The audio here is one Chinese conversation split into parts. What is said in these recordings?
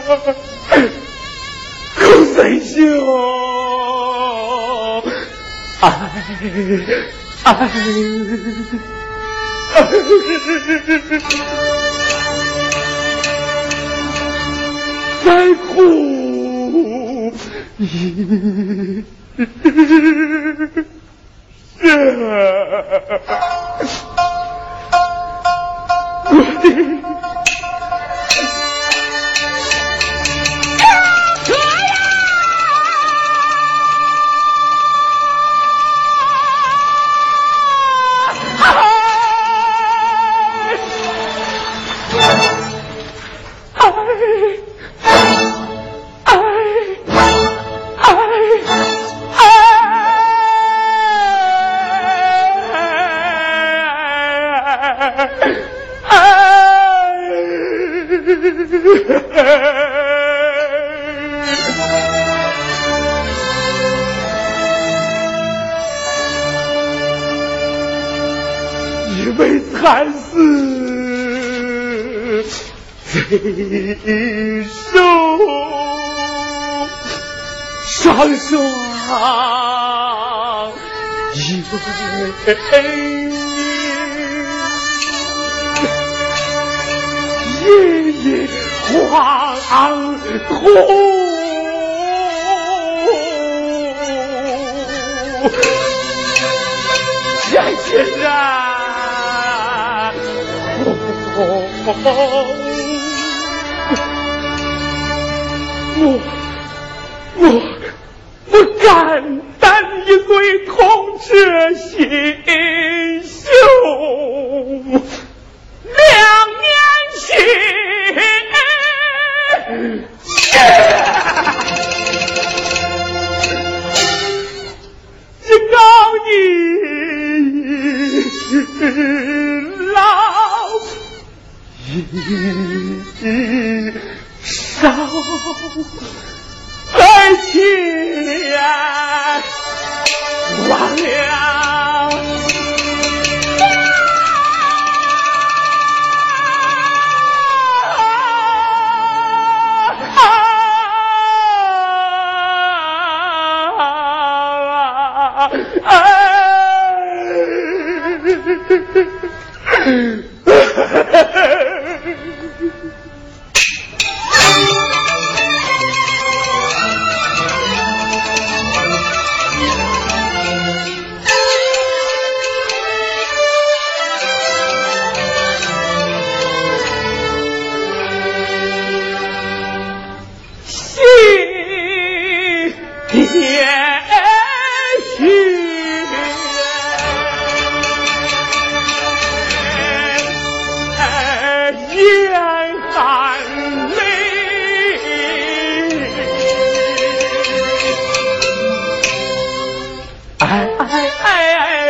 狗三兄，再哭，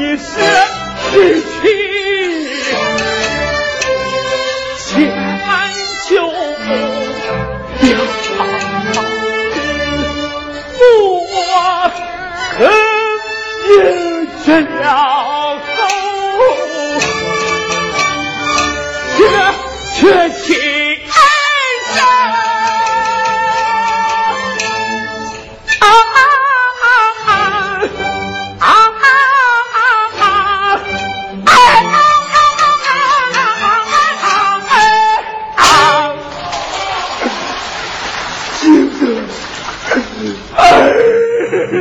一身之躯，千万就不要吵我恨也这了够，这情为我们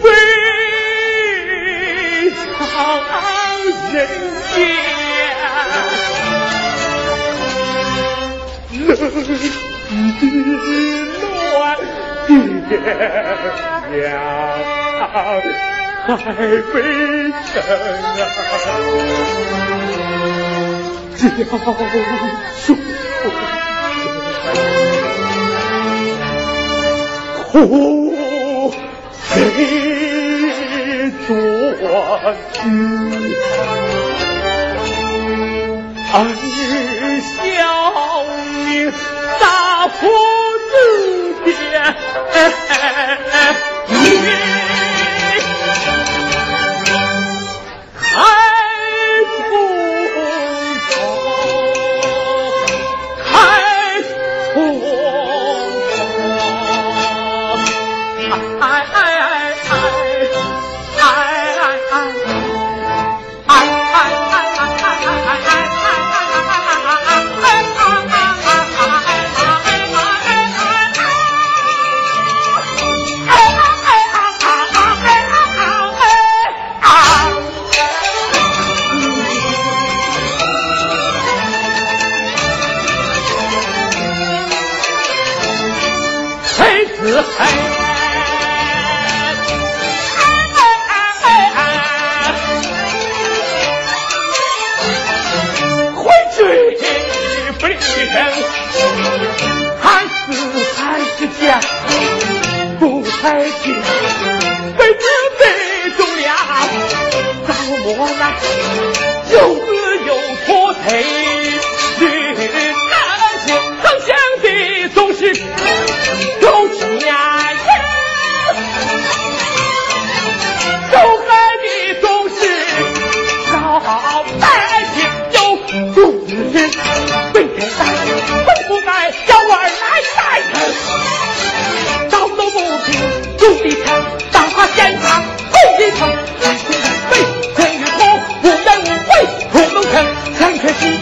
为我们看看世界。